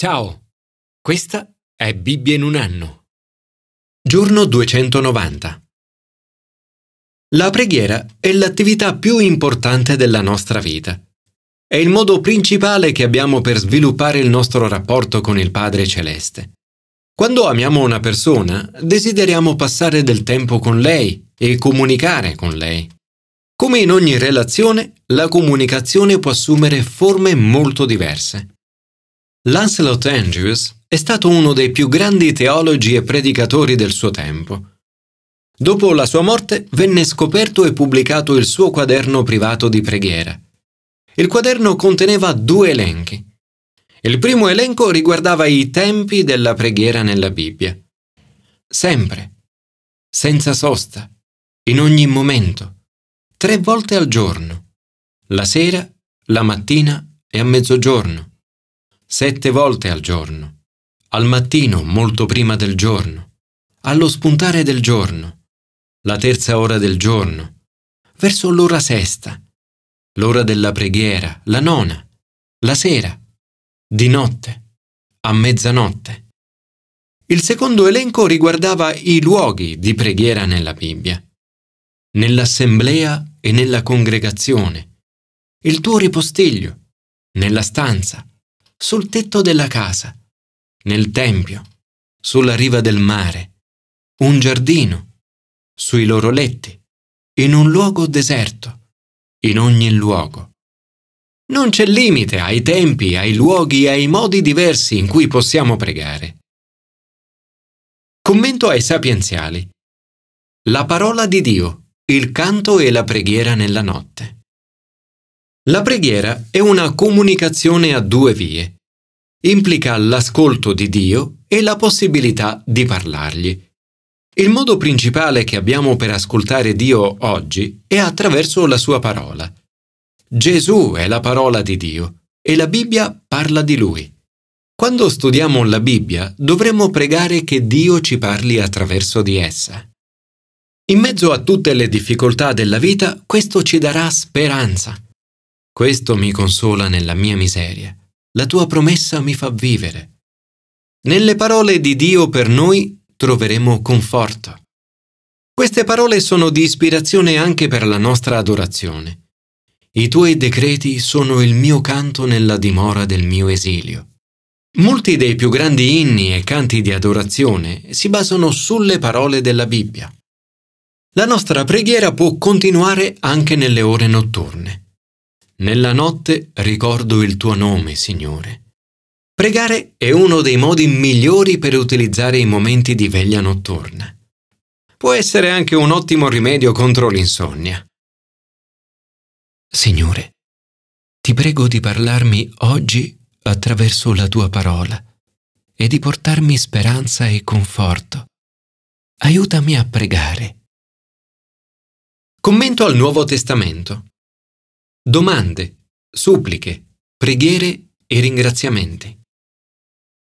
Ciao, questa è Bibbia in un anno. Giorno 290. La preghiera è l'attività più importante della nostra vita. È il modo principale che abbiamo per sviluppare il nostro rapporto con il Padre Celeste. Quando amiamo una persona, desideriamo passare del tempo con lei e comunicare con lei. Come in ogni relazione, la comunicazione può assumere forme molto diverse. Lancelot Andrews è stato uno dei più grandi teologi e predicatori del suo tempo. Dopo la sua morte venne scoperto e pubblicato il suo quaderno privato di preghiera. Il quaderno conteneva 2 elenchi. Il primo elenco riguardava i tempi della preghiera nella Bibbia. Sempre, senza sosta, in ogni momento, 3 volte al giorno, la sera, la mattina e a mezzogiorno. 7 volte al giorno, al mattino molto prima del giorno, allo spuntare del giorno, la terza ora del giorno, verso l'ora sesta, l'ora della preghiera, la nona, la sera, di notte, a mezzanotte. Il secondo elenco riguardava i luoghi di preghiera nella Bibbia. Nell'assemblea e nella congregazione, il tuo ripostiglio, nella stanza, sul tetto della casa, nel tempio, sulla riva del mare, un giardino, sui loro letti, in un luogo deserto, in ogni luogo. Non c'è limite ai tempi, ai luoghi, ai modi diversi in cui possiamo pregare. Commento ai sapienziali. La parola di Dio, il canto e la preghiera nella notte. La preghiera è una comunicazione a 2 vie. Implica l'ascolto di Dio e la possibilità di parlargli. Il modo principale che abbiamo per ascoltare Dio oggi è attraverso la sua parola. Gesù è la parola di Dio e la Bibbia parla di Lui. Quando studiamo la Bibbia, dovremmo pregare che Dio ci parli attraverso di essa. In mezzo a tutte le difficoltà della vita, questo ci darà speranza. Questo mi consola nella mia miseria. La tua promessa mi fa vivere. Nelle parole di Dio per noi troveremo conforto. Queste parole sono di ispirazione anche per la nostra adorazione. I tuoi decreti sono il mio canto nella dimora del mio esilio. Molti dei più grandi inni e canti di adorazione si basano sulle parole della Bibbia. La nostra preghiera può continuare anche nelle ore notturne. Nella notte ricordo il tuo nome, Signore. Pregare è uno dei modi migliori per utilizzare i momenti di veglia notturna. Può essere anche un ottimo rimedio contro l'insonnia. Signore, ti prego di parlarmi oggi attraverso la tua parola e di portarmi speranza e conforto. Aiutami a pregare. Commento al Nuovo Testamento. Domande, suppliche, preghiere e ringraziamenti.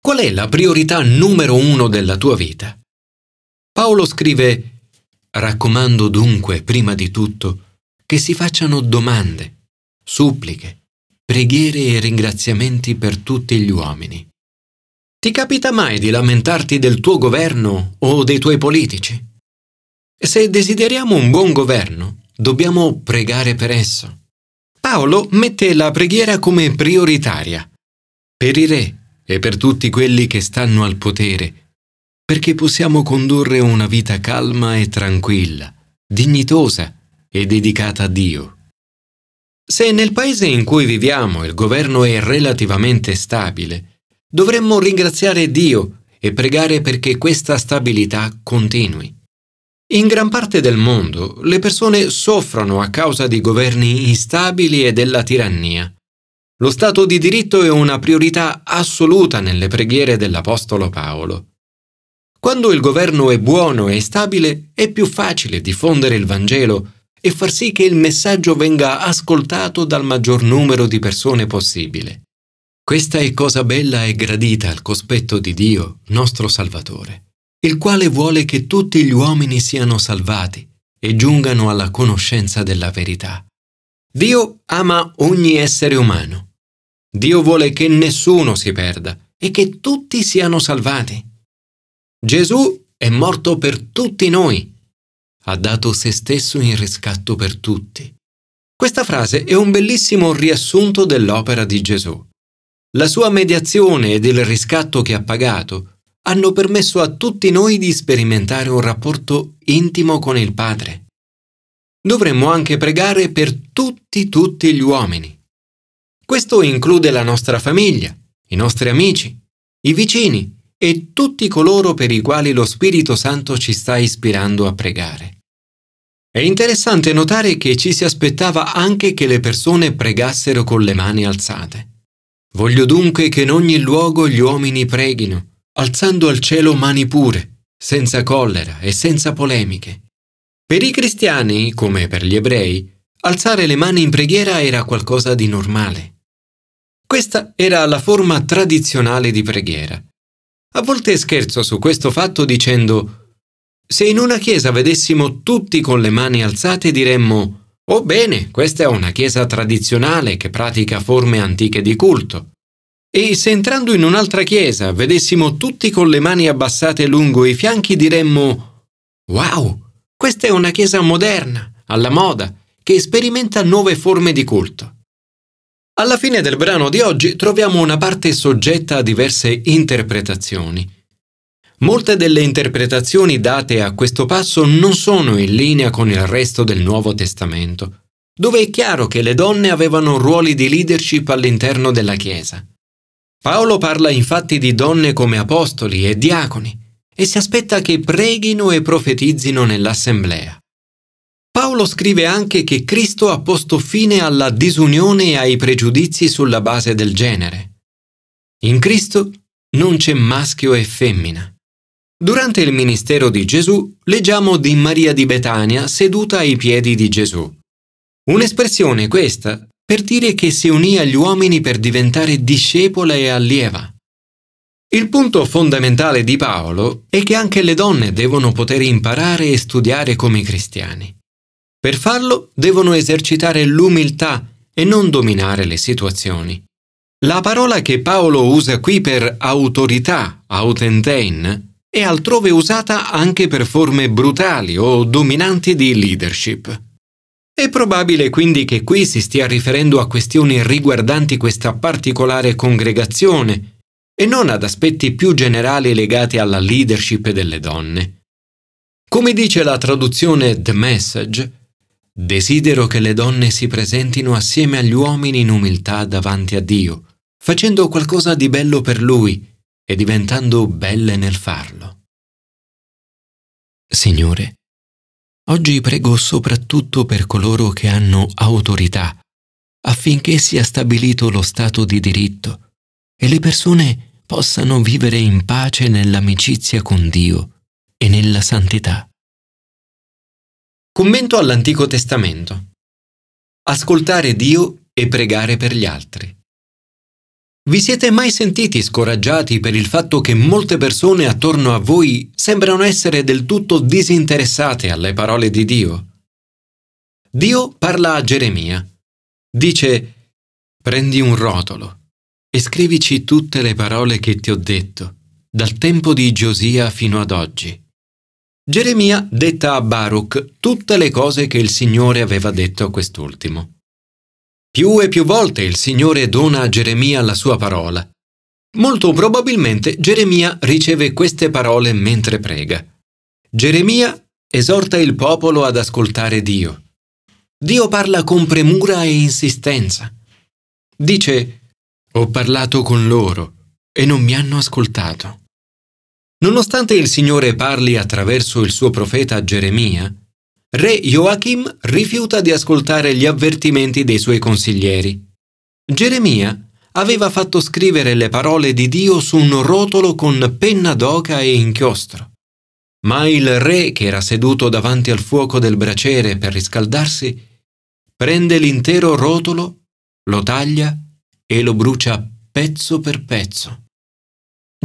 Qual è la priorità numero 1 della tua vita? Paolo scrive: raccomando dunque, prima di tutto, che si facciano domande, suppliche, preghiere e ringraziamenti per tutti gli uomini. Ti capita mai di lamentarti del tuo governo o dei tuoi politici? Se desideriamo un buon governo, dobbiamo pregare per esso. Paolo mette la preghiera come prioritaria, per i re e per tutti quelli che stanno al potere, perché possiamo condurre una vita calma e tranquilla, dignitosa e dedicata a Dio. Se nel paese in cui viviamo il governo è relativamente stabile, dovremmo ringraziare Dio e pregare perché questa stabilità continui. In gran parte del mondo le persone soffrono a causa di governi instabili e della tirannia. Lo Stato di diritto è una priorità assoluta nelle preghiere dell'Apostolo Paolo. Quando il governo è buono e stabile, è più facile diffondere il Vangelo e far sì che il messaggio venga ascoltato dal maggior numero di persone possibile. Questa è cosa bella e gradita al cospetto di Dio, nostro Salvatore, il quale vuole che tutti gli uomini siano salvati e giungano alla conoscenza della verità. Dio ama ogni essere umano. Dio vuole che nessuno si perda, e che tutti siano salvati. Gesù è morto per tutti noi. Ha dato se stesso in riscatto per tutti. Questa frase è un bellissimo riassunto dell'opera di Gesù. La sua mediazione ed il riscatto che ha pagato hanno permesso a tutti noi di sperimentare un rapporto intimo con il Padre. Dovremmo anche pregare per tutti gli uomini. Questo include la nostra famiglia, i nostri amici, i vicini e tutti coloro per i quali lo Spirito Santo ci sta ispirando a pregare. È interessante notare che ci si aspettava anche che le persone pregassero con le mani alzate. Voglio dunque che in ogni luogo gli uomini preghino, alzando al cielo mani pure, senza collera e senza polemiche. Per i cristiani, come per gli ebrei, alzare le mani in preghiera era qualcosa di normale. Questa era la forma tradizionale di preghiera. A volte scherzo su questo fatto dicendo: se in una chiesa vedessimo tutti con le mani alzate diremmo: oh bene, questa è una chiesa tradizionale che pratica forme antiche di culto. E se entrando in un'altra chiesa vedessimo tutti con le mani abbassate lungo i fianchi diremmo: wow, questa è una chiesa moderna, alla moda, che sperimenta nuove forme di culto. Alla fine del brano di oggi troviamo una parte soggetta a diverse interpretazioni. Molte delle interpretazioni date a questo passo non sono in linea con il resto del Nuovo Testamento, dove è chiaro che le donne avevano ruoli di leadership all'interno della Chiesa. Paolo parla infatti di donne come apostoli e diaconi e si aspetta che preghino e profetizzino nell'assemblea. Paolo scrive anche che Cristo ha posto fine alla disunione e ai pregiudizi sulla base del genere. In Cristo non c'è maschio e femmina. Durante il ministero di Gesù leggiamo di Maria di Betania seduta ai piedi di Gesù. Un'espressione questa per dire che si unì agli uomini per diventare discepola e allieva. Il punto fondamentale di Paolo è che anche le donne devono poter imparare e studiare come i cristiani. Per farlo devono esercitare l'umiltà e non dominare le situazioni. La parola che Paolo usa qui per autorità, autentein, è altrove usata anche per forme brutali o dominanti di leadership. È probabile quindi che qui si stia riferendo a questioni riguardanti questa particolare congregazione e non ad aspetti più generali legati alla leadership delle donne. Come dice la traduzione The Message, desidero che le donne si presentino assieme agli uomini in umiltà davanti a Dio, facendo qualcosa di bello per Lui e diventando belle nel farlo. Signore, oggi prego soprattutto per coloro che hanno autorità, affinché sia stabilito lo stato di diritto e le persone possano vivere in pace nell'amicizia con Dio e nella santità. Commento all'Antico Testamento. Ascoltare Dio e pregare per gli altri. Vi siete mai sentiti scoraggiati per il fatto che molte persone attorno a voi sembrano essere del tutto disinteressate alle parole di Dio? Dio parla a Geremia. Dice: prendi un rotolo e scrivici tutte le parole che ti ho detto, dal tempo di Giosia fino ad oggi. Geremia detta a Baruch tutte le cose che il Signore aveva detto a quest'ultimo. Più e più volte il Signore dona a Geremia la sua parola. Molto probabilmente Geremia riceve queste parole mentre prega. Geremia esorta il popolo ad ascoltare Dio. Dio parla con premura e insistenza. Dice: ho parlato con loro e non mi hanno ascoltato. Nonostante il Signore parli attraverso il suo profeta Geremia, re Joachim rifiuta di ascoltare gli avvertimenti dei suoi consiglieri. Geremia aveva fatto scrivere le parole di Dio su un rotolo con penna d'oca e inchiostro. Ma il re, che era seduto davanti al fuoco del braciere per riscaldarsi, prende l'intero rotolo, lo taglia e lo brucia pezzo per pezzo.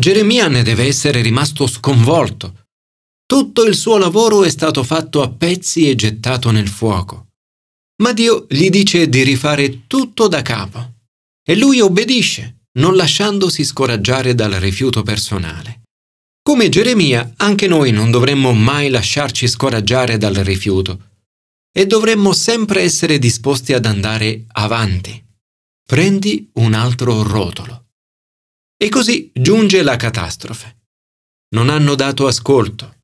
Geremia ne deve essere rimasto sconvolto. Tutto il suo lavoro è stato fatto a pezzi e gettato nel fuoco. Ma Dio gli dice di rifare tutto da capo. E lui obbedisce, non lasciandosi scoraggiare dal rifiuto personale. Come Geremia, anche noi non dovremmo mai lasciarci scoraggiare dal rifiuto e dovremmo sempre essere disposti ad andare avanti. Prendi un altro rotolo. E così giunge la catastrofe. Non hanno dato ascolto.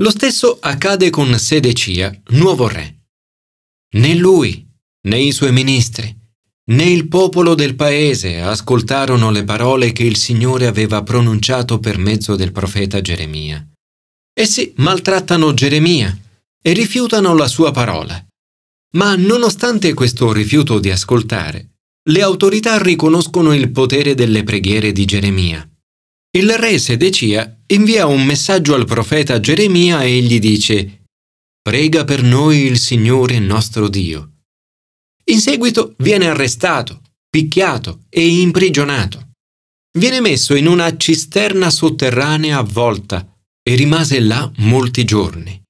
Lo stesso accade con Sedecia, nuovo re. Né lui, né i suoi ministri, né il popolo del paese ascoltarono le parole che il Signore aveva pronunciato per mezzo del profeta Geremia. Essi maltrattano Geremia e rifiutano la sua parola. Ma nonostante questo rifiuto di ascoltare, le autorità riconoscono il potere delle preghiere di Geremia. Il re Sedecia invia un messaggio al profeta Geremia e gli dice: «Prega per noi il Signore nostro Dio». In seguito viene arrestato, picchiato e imprigionato. Viene messo in una cisterna sotterranea avvolta e rimase là molti giorni.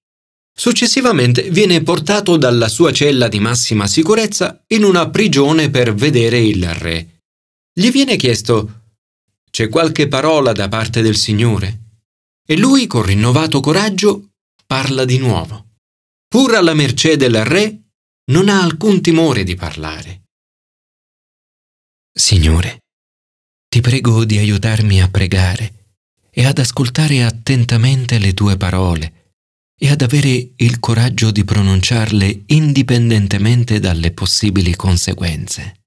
Successivamente viene portato dalla sua cella di massima sicurezza in una prigione per vedere il re. Gli viene chiesto: «C'è qualche parola da parte del Signore?» E lui, con rinnovato coraggio, parla di nuovo. Pur alla mercé del re, non ha alcun timore di parlare. «Signore, ti prego di aiutarmi a pregare e ad ascoltare attentamente le tue parole e ad avere il coraggio di pronunciarle indipendentemente dalle possibili conseguenze».